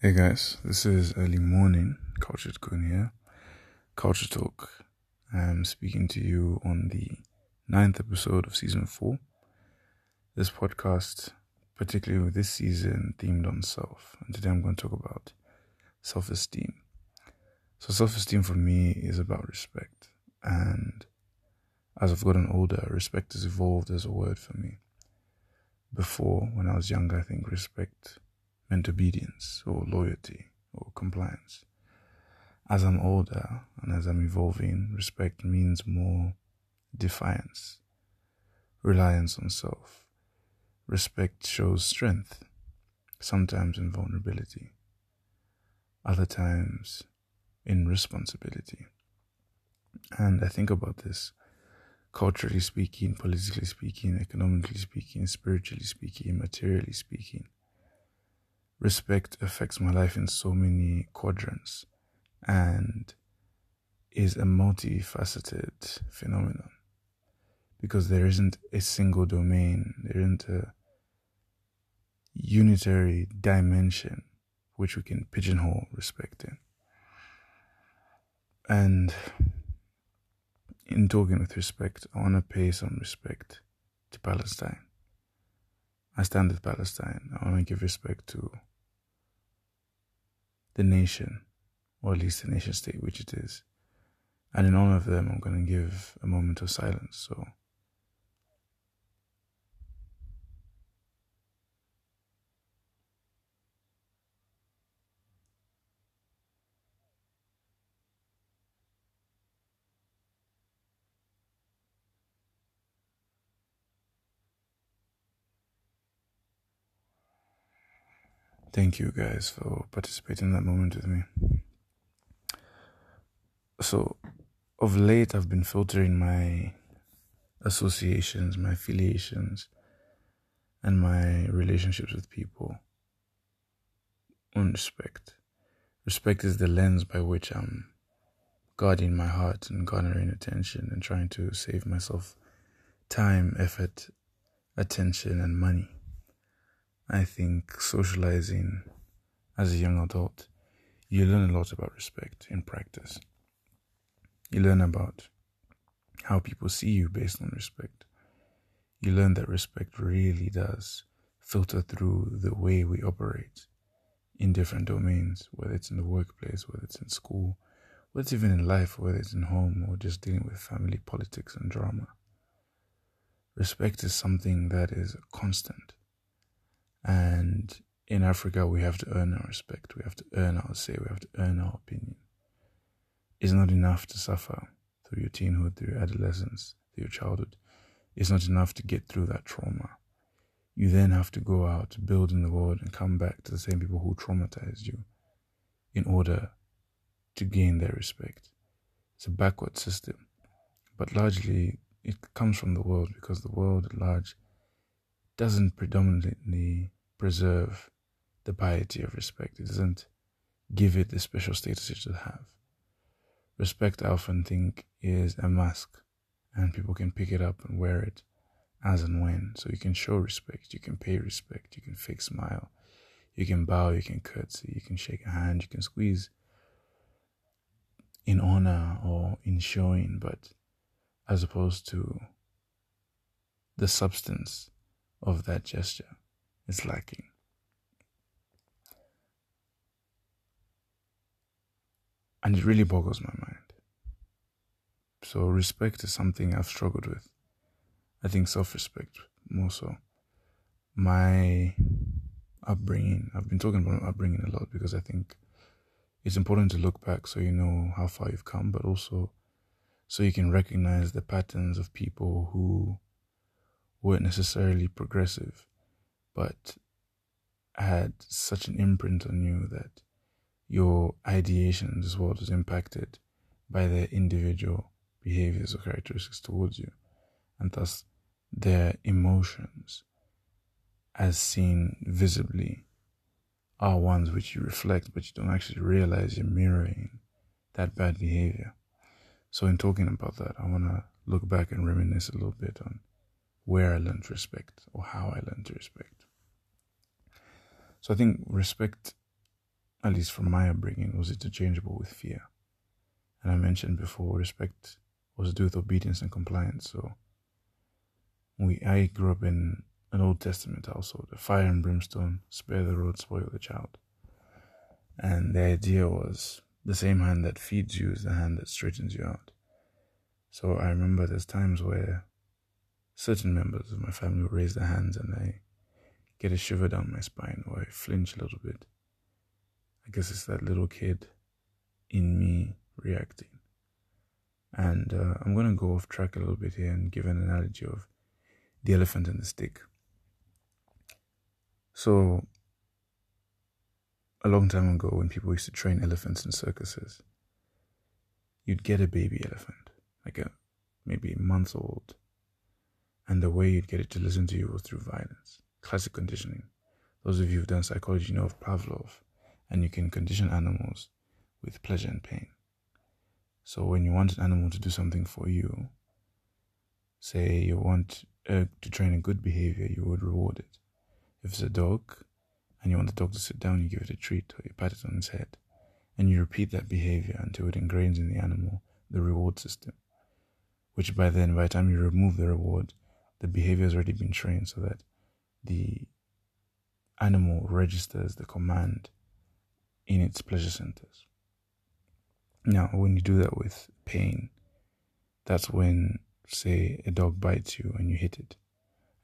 Hey guys, this is early morning, Cultured Kun here, Culture Talk. I'm speaking to you on the 9th episode of season 4. This podcast, particularly with this season, themed on self. And today I'm going to talk about self-esteem. So self-esteem for me is about respect. And as I've gotten older, respect has evolved as a word for me. Before, when I was younger, I think respect meant obedience or loyalty or compliance. As I'm older and as I'm evolving, respect means more defiance, reliance on self. Respect shows strength, sometimes in vulnerability, other times in responsibility. And I think about this culturally speaking, politically speaking, economically speaking, spiritually speaking, materially speaking. Respect affects my life in so many quadrants and is a multifaceted phenomenon, because there isn't a single domain, there isn't a unitary dimension which we can pigeonhole respect in. And in talking with respect, I want to pay some respect to Palestine. I stand with Palestine. I want to give respect to the nation, or at least the nation state which it is, and in honor of them I'm going to give a moment of silence. So thank you guys for participating in that moment with me. So, of late, I've been filtering my associations, my affiliations, and my relationships with people on respect. Respect is the lens by which I'm guarding my heart and garnering attention and trying to save myself time, effort, attention, and money. I think socializing as a young adult, you learn a lot about respect in practice. You learn about how people see you based on respect. You learn that respect really does filter through the way we operate in different domains, whether it's in the workplace, whether it's in school, whether it's even in life, whether it's in home or just dealing with family politics and drama. Respect is something that is constant. And in Africa, we have to earn our respect. We have to earn our say. We have to earn our opinion. It's not enough to suffer through your teenhood, through your adolescence, through your childhood. It's not enough to get through that trauma. You then have to go out, build in the world, and come back to the same people who traumatized you in order to gain their respect. It's a backward system. But largely, it comes from the world, because the world at large doesn't predominantly preserve the piety of respect. It doesn't give it the special status it should have. Respect, I often think, is a mask, and people can pick it up and wear it as and when. So you can show respect, you can pay respect, you can fake smile, you can bow, you can curtsy, you can shake a hand, you can squeeze in honor or in showing, but as opposed to the substance of that gesture is lacking. And it really boggles my mind. So respect is something I've struggled with. I think self-respect more so. My upbringing, I've been talking about my upbringing a lot because I think it's important to look back so you know how far you've come, but also so you can recognize the patterns of people who weren't necessarily progressive, but had such an imprint on you that your ideation as well was impacted by their individual behaviors or characteristics towards you, and thus their emotions as seen visibly are ones which you reflect, but you don't actually realize you're mirroring that bad behavior. So in talking about that, I want to look back and reminisce a little bit on where I learned respect or how I learned to respect. So I think respect at least from my upbringing, was interchangeable with fear. And I mentioned before, respect was to do with obedience and compliance. So I grew up in an Old Testament household, the fire and brimstone, spare the rod, spoil the child. And the idea was the same hand that feeds you is the hand that straightens you out. So I remember there's times where certain members of my family will raise their hands and I get a shiver down my spine, or I flinch a little bit. I guess it's that little kid in me reacting. And I'm going to go off track a little bit here and give an analogy of the elephant and the stick. So a long time ago, when people used to train elephants in circuses, you'd get a baby elephant, like maybe a month old, and the way you'd get it to listen to you was through violence. Classic conditioning. Those of you who've done psychology know of Pavlov, and you can condition animals with pleasure and pain. So when you want an animal to do something for you, say you want to train a good behavior, you would reward it. If it's a dog and you want the dog to sit down, you give it a treat or you pat it on its head, and you repeat that behavior until it ingrains in the animal the reward system, which by the time you remove the reward, the behavior has already been trained so that the animal registers the command in its pleasure centers. Now, when you do that with pain, that's when, say, a dog bites you and you hit it,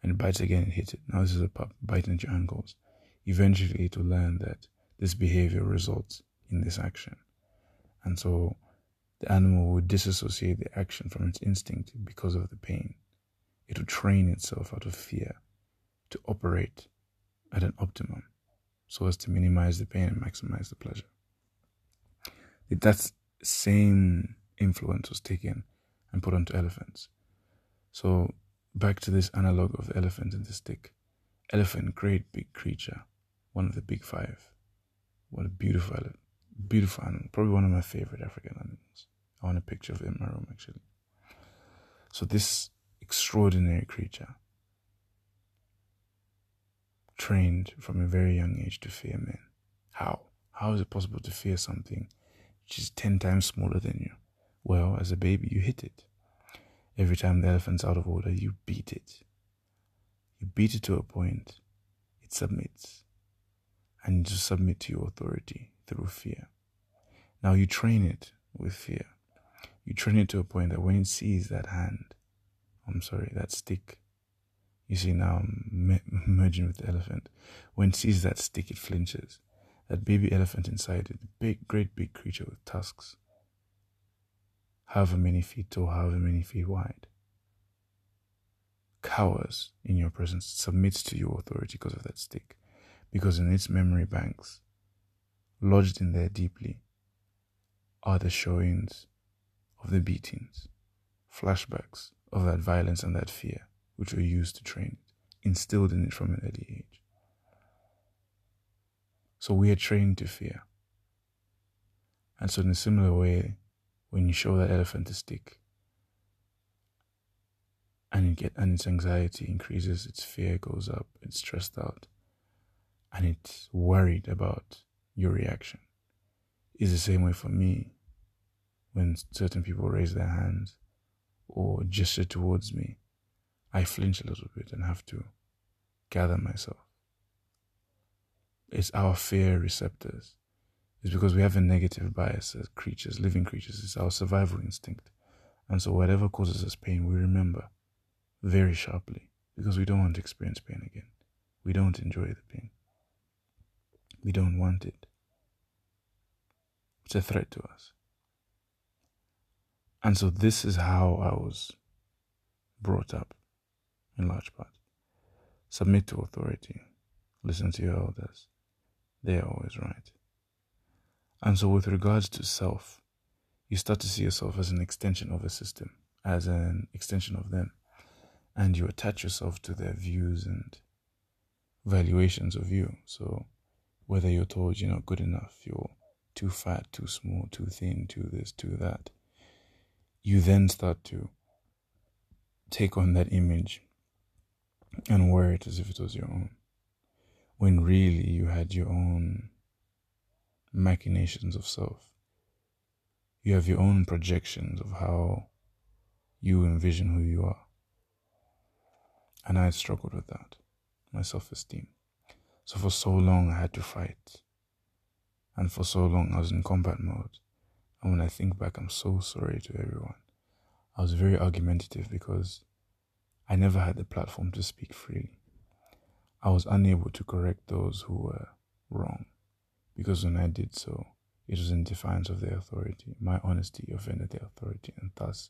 and it bites again and hits it. Now this is a pup biting at your ankles. Eventually to learn that this behavior results in this action. And so the animal would disassociate the action from its instinct because of the pain. It would train itself out of fear to operate at an optimum so as to minimize the pain and maximize the pleasure. That same influence was taken and put onto elephants. So back to this analog of the elephant and the stick. Elephant, great big creature, one of the big five. What a beautiful, beautiful animal. Probably one of my favorite African animals. I want a picture of it in my room, actually. So this extraordinary creature, trained from a very young age to fear men. How? How is it possible to fear something which is 10 times smaller than you? Well, as a baby, you hit it. Every time the elephant's out of order, you beat it. You beat it to a point, it submits. And you just submit to your authority through fear. Now you train it with fear. You train it to a point that when it sees that stick, you see now merging with the elephant. When it sees that stick, it flinches. That baby elephant inside it, the great big creature with tusks, however many feet tall, however many feet wide, cowers in your presence, submits to your authority because of that stick. Because in its memory banks, lodged in there deeply, are the showings of the beatings, flashbacks of that violence and that fear, which were used to train it, instilled in it from an early age. So we are trained to fear. And so in a similar way, when you show that elephant a stick, and its anxiety increases, its fear goes up, it's stressed out, and it's worried about your reaction. It's the same way for me when certain people raise their hands or gesture towards me. I flinch a little bit and have to gather myself. It's our fear receptors. It's because we have a negative bias as creatures, living creatures. It's our survival instinct. And so whatever causes us pain, we remember very sharply because we don't want to experience pain again. We don't enjoy the pain. We don't want it. It's a threat to us. And so this is how I was brought up, in large part. Submit to authority. Listen to your elders. They are always right. And so with regards to self, you start to see yourself as an extension of a system, as an extension of them. And you attach yourself to their views and valuations of you. So whether you're told you're not good enough, you're too fat, too small, too thin, too this, too that, you then start to take on that image and wear it as if it was your own, when really you had your own machinations of self. You have your own projections of how you envision who you are. And I had struggled with that, my self-esteem. So for so long I had to fight. And for so long I was in combat mode. And when I think back, I'm so sorry to everyone. I was very argumentative because I never had the platform to speak freely. I was unable to correct those who were wrong, because when I did so, it was in defiance of their authority. My honesty offended their authority, and thus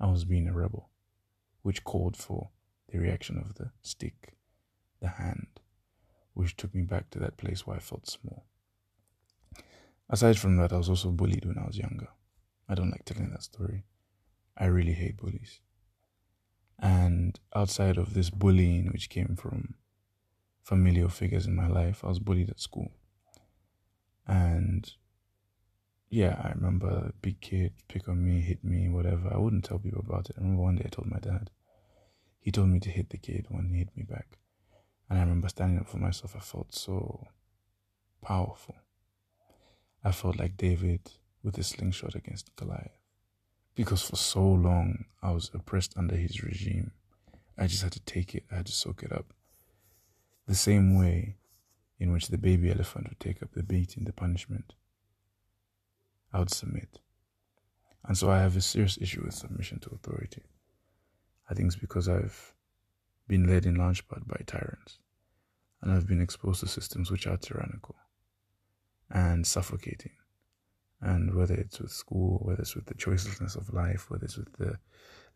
I was being a rebel, which called for the reaction of the stick, the hand, which took me back to that place where I felt small. Aside from that, I was also bullied when I was younger. I don't like telling that story. I really hate bullies. And outside of this bullying, which came from familial figures in my life, I was bullied at school. And yeah, I remember a big kid pick on me, hit me, whatever. I wouldn't tell people about it. I remember one day I told my dad. He told me to hit the kid when he hit me back. And I remember standing up for myself. I felt so powerful. I felt like David with his slingshot against Goliath. Because for so long, I was oppressed under his regime. I just had to take it. I had to soak it up. The same way in which the baby elephant would take up the beating, the punishment, I would submit. And so I have a serious issue with submission to authority. I think it's because I've been led in large part by tyrants. And I've been exposed to systems which are tyrannical and suffocating. And whether it's with school, whether it's with the choicelessness of life, whether it's with the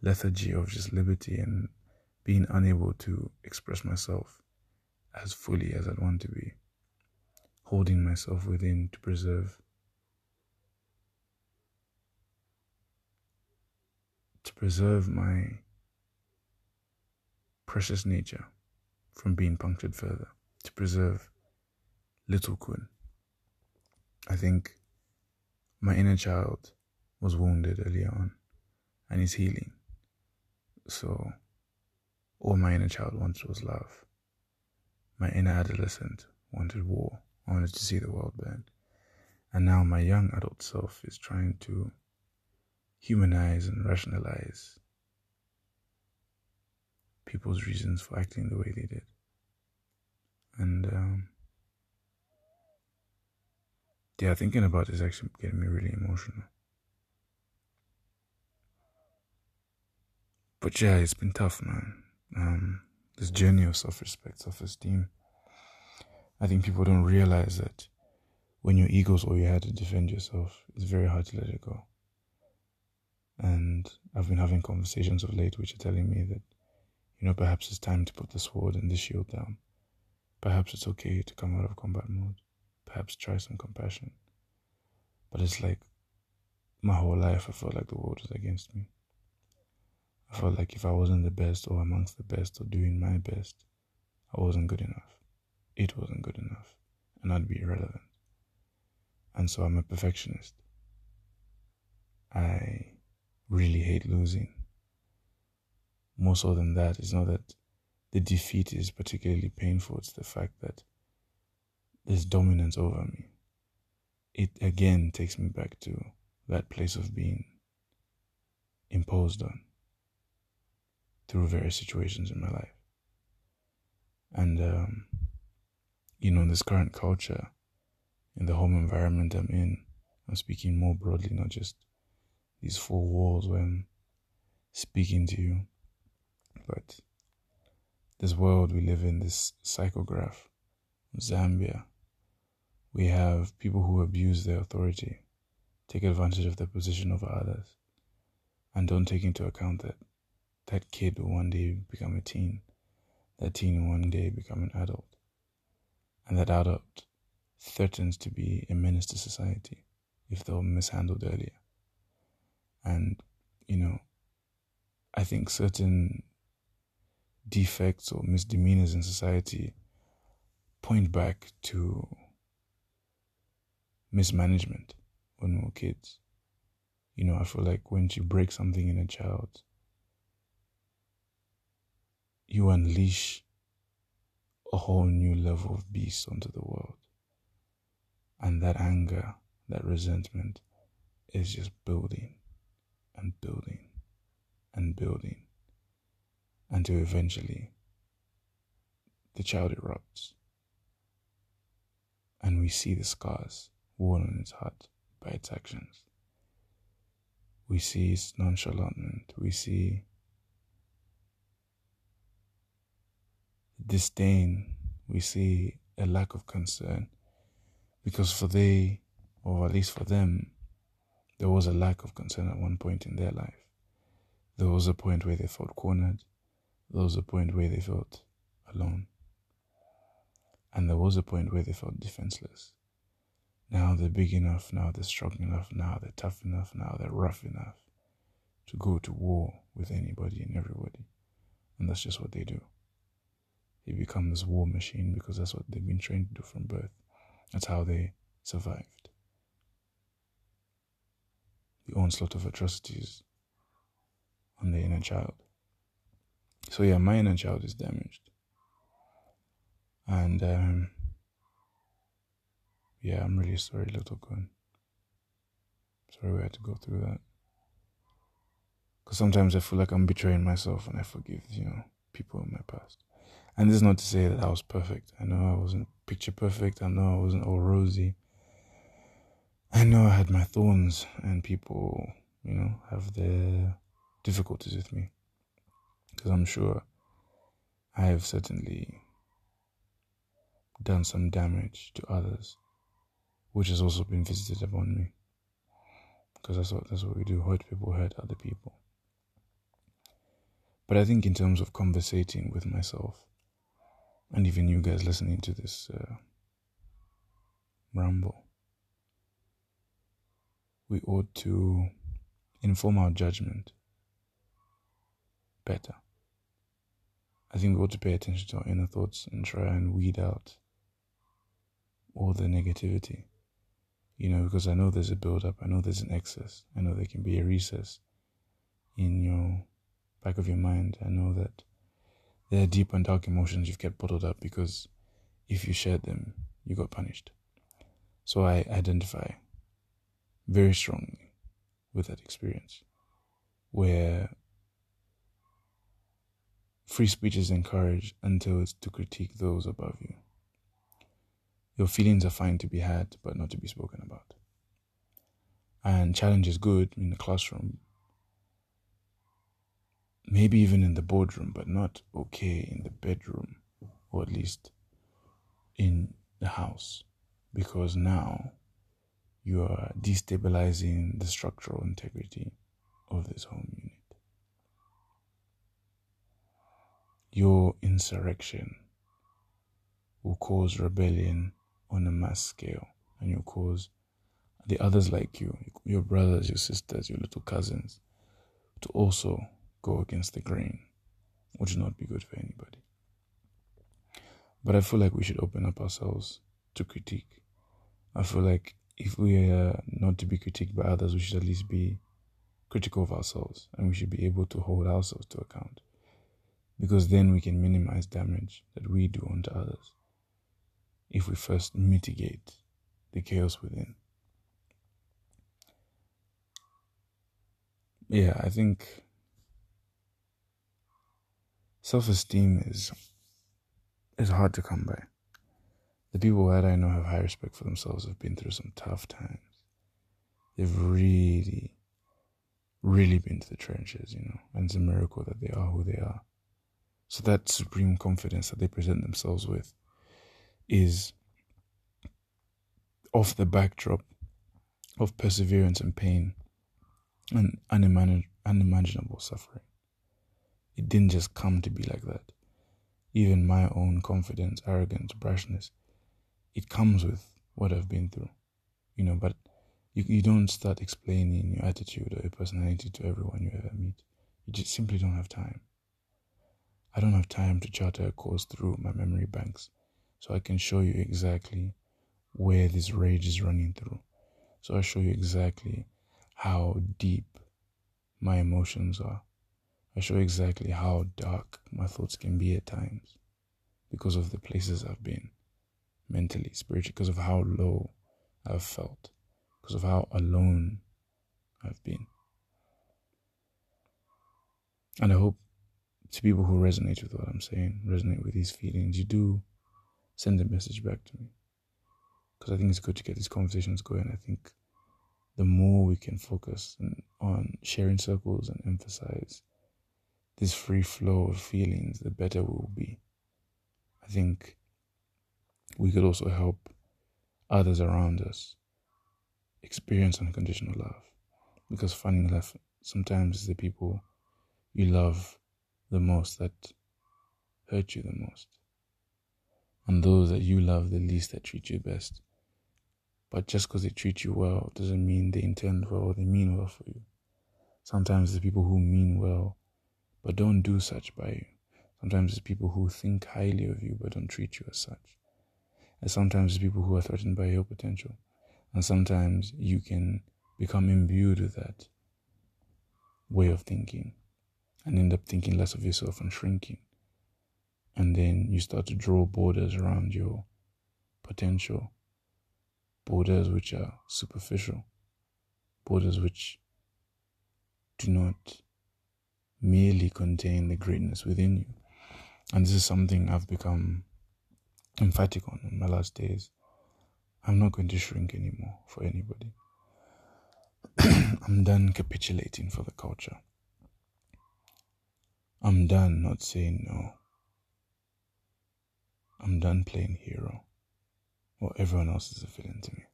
lethargy of just liberty and being unable to express myself as fully as I'd want to be, holding myself within to preserve my precious nature from being punctured further, to preserve little Kun. I think my inner child was wounded earlier on and is healing. So all my inner child wanted was love. My inner adolescent wanted war. I wanted to see the world burn. And now my young adult self is trying to humanize and rationalize people's reasons for acting the way they did. And yeah, thinking about this actually getting me really emotional. But yeah, it's been tough, man. This journey of self-respect, self-esteem. I think people don't realize that when your ego's all you had to defend yourself, it's very hard to let it go. And I've been having conversations of late which are telling me that, you know, perhaps it's time to put the sword and the shield down. Perhaps it's okay to come out of combat mode. Perhaps try some compassion. But it's like, my whole life I felt like the world was against me. I felt like if I wasn't the best or amongst the best or doing my best, I wasn't good enough. It wasn't good enough. And I'd be irrelevant. And so I'm a perfectionist. I really hate losing. More so than that, it's not that the defeat is particularly painful. It's the fact that there's dominance over me. It again takes me back to that place of being imposed on through various situations in my life. And, you know, in this current culture, in the home environment I'm in, I'm speaking more broadly, not just these four walls where I'm speaking to you, but this world we live in, this psychograph of Zambia, we have people who abuse their authority, take advantage of their position over others, and don't take into account that that kid will one day become a teen, that teen will one day become an adult, and that adult threatens to be a menace to society if they were mishandled earlier. And, you know, I think certain defects or misdemeanors in society point back to mismanagement when we were kids. You know, I feel like when you break something in a child, you unleash a whole new level of beast onto the world. And that anger, that resentment is just building and building and building until eventually the child erupts and we see the scars worn on its heart by its actions. We see its nonchalantment, we see disdain, we see a lack of concern, because for they, or at least for them, there was a lack of concern at one point in their life. There was a point where they felt cornered, there was a point where they felt alone, and there was a point where they felt defenseless. Now they're big enough, now they're strong enough, now they're tough enough, now they're rough enough to go to war with anybody and everybody. And that's just what they do. They become this war machine because that's what they've been trained to do from birth. That's how they survived the onslaught of atrocities on the inner child. So yeah, my inner child is damaged. And yeah, I'm really sorry, little Kun. Sorry we had to go through that. Because sometimes I feel like I'm betraying myself when I forgive, people in my past. And this is not to say that I was perfect. I know I wasn't picture perfect. I know I wasn't all rosy. I know I had my thorns, and people, have their difficulties with me. Because I'm sure I have certainly done some damage to others, which has also been visited upon me. Because that's what we do, hurt people, hurt other people. But I think in terms of conversating with myself, and even you guys listening to this ramble, we ought to inform our judgment better. I think we ought to pay attention to our inner thoughts and try and weed out all the negativity, because I know there's a build-up, I know there's an excess, I know there can be a recess in your back of your mind. I know that there are deep and dark emotions you've kept bottled up because if you shared them, you got punished. So I identify very strongly with that experience where free speech is encouraged until it's to critique those above you. Your feelings are fine to be had, but not to be spoken about. And challenge is good in the classroom, maybe even in the boardroom, but not okay in the bedroom, or at least in the house, because now you are destabilizing the structural integrity of this home unit. Your insurrection will cause rebellion on a mass scale, and you'll cause the others like you, your brothers, your sisters, your little cousins, to also go against the grain, which would not be good for anybody. But I feel like we should open up ourselves to critique. I feel like if we are not to be critiqued by others, we should at least be critical of ourselves, and we should be able to hold ourselves to account, because then we can minimize damage that we do unto others if we first mitigate the chaos within. Yeah, I think self-esteem is hard to come by. The people that I know have high respect for themselves have been through some tough times. They've really, really been to the trenches, and it's a miracle that they are who they are. So that supreme confidence that they present themselves with is off the backdrop of perseverance and pain and unimaginable suffering. It didn't just come to be like that. Even my own confidence, arrogance, brashness, it comes with what I've been through, but you don't start explaining your attitude or your personality to everyone you ever meet. You just simply don't have time. I don't have time to charter a course through my memory banks so I can show you exactly where this rage is running through. So I show you exactly how deep my emotions are. I show exactly how dark my thoughts can be at times because of the places I've been mentally, spiritually, because of how low I've felt, because of how alone I've been. And I hope to people who resonate with what I'm saying, resonate with these feelings, you do send a message back to me, because I think it's good to get these conversations going. I think the more we can focus on sharing circles and emphasize this free flow of feelings, the better we will be. I think we could also help others around us experience unconditional love, because finding love sometimes is the people you love the most that hurt you the most, and those that you love the least that treat you best. But just because they treat you well doesn't mean they intend well or they mean well for you. Sometimes it's people who mean well but don't do such by you. Sometimes it's people who think highly of you but don't treat you as such. And sometimes it's people who are threatened by your potential. And sometimes you can become imbued with that way of thinking and end up thinking less of yourself and shrinking. And then you start to draw borders around your potential. Borders which are superficial. Borders which do not merely contain the greatness within you. And this is something I've become emphatic on in my last days. I'm not going to shrink anymore for anybody. I'm done capitulating for the culture. I'm done not saying no. I'm done playing hero. Or everyone else is a villain to me.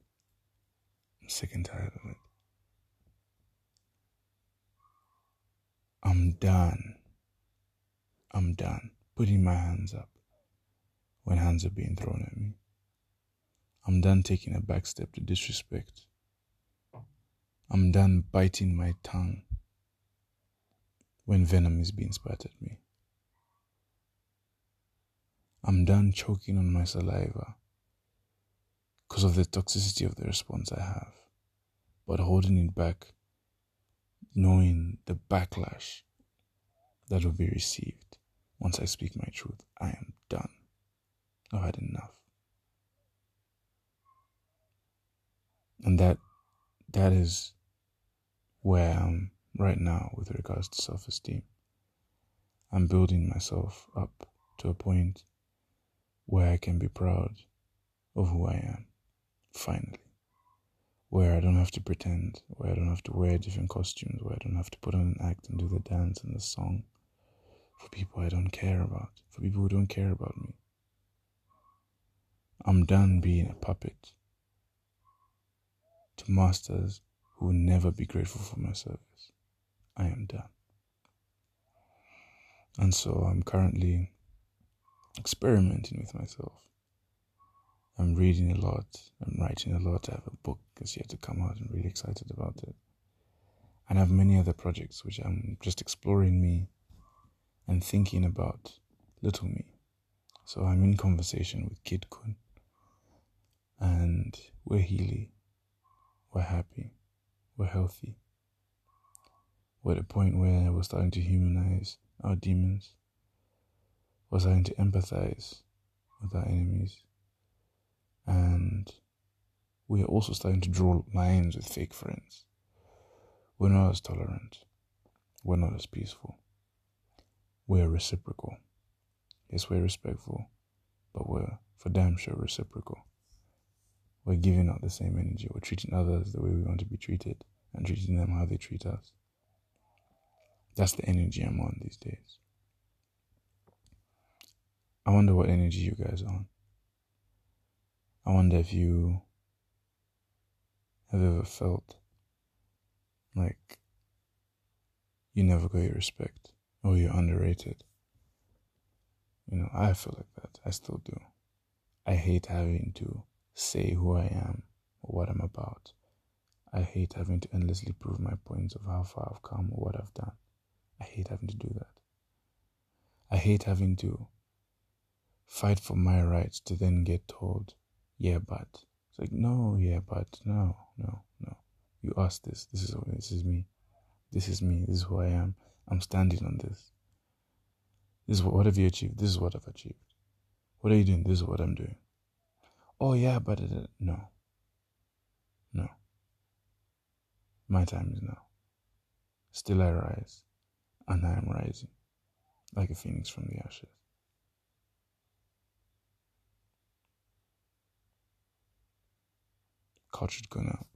I'm sick and tired of it. I'm done putting my hands up when hands are being thrown at me. I'm done taking a back step to disrespect. I'm done biting my tongue when venom is being spat at me. I'm done choking on my saliva because of the toxicity of the response I have, but holding it back, knowing the backlash that will be received once I speak my truth. I am done. I've had enough. And that is where I am right now with regards to self-esteem. I'm building myself up to a point where I can be proud of who I am, finally. Where I don't have to pretend, where I don't have to wear different costumes, where I don't have to put on an act and do the dance and the song for people I don't care about, for people who don't care about me. I'm done being a puppet to masters who will never be grateful for my service. I am done. And so I'm currently experimenting with myself. I'm reading a lot, I'm writing a lot, I have a book that's yet to come out, I'm really excited about it. And I have many other projects which I'm just exploring me and thinking about little me. So I'm in conversation with Kid Kun, and we're healing, we're happy, we're healthy. We're at a point where we're starting to humanize our demons, we're starting to empathize with our enemies. And we are also starting to draw lines with fake friends. We're not as tolerant. We're not as peaceful. We're reciprocal. Yes, we're respectful, but we're for damn sure reciprocal. We're giving out the same energy. We're treating others the way we want to be treated and treating them how they treat us. That's the energy I'm on these days. I wonder what energy you guys are on. I wonder if you have ever felt like you never got your respect or you're underrated. You know, I feel like that. I still do. I hate having to say who I am or what I'm about. I hate having to endlessly prove my points of how far I've come or what I've done. I hate having to do that. I hate having to fight for my rights to then get told, yeah, but. It's like, no, yeah, but, no. You asked this. This is me. This is who I am. I'm standing on this. This is what have you achieved? This is what I've achieved. What are you doing? This is what I'm doing. Oh, yeah, but, no. No. My time is now. Still I rise, and I am rising, like a phoenix from the ashes. Cultured going out.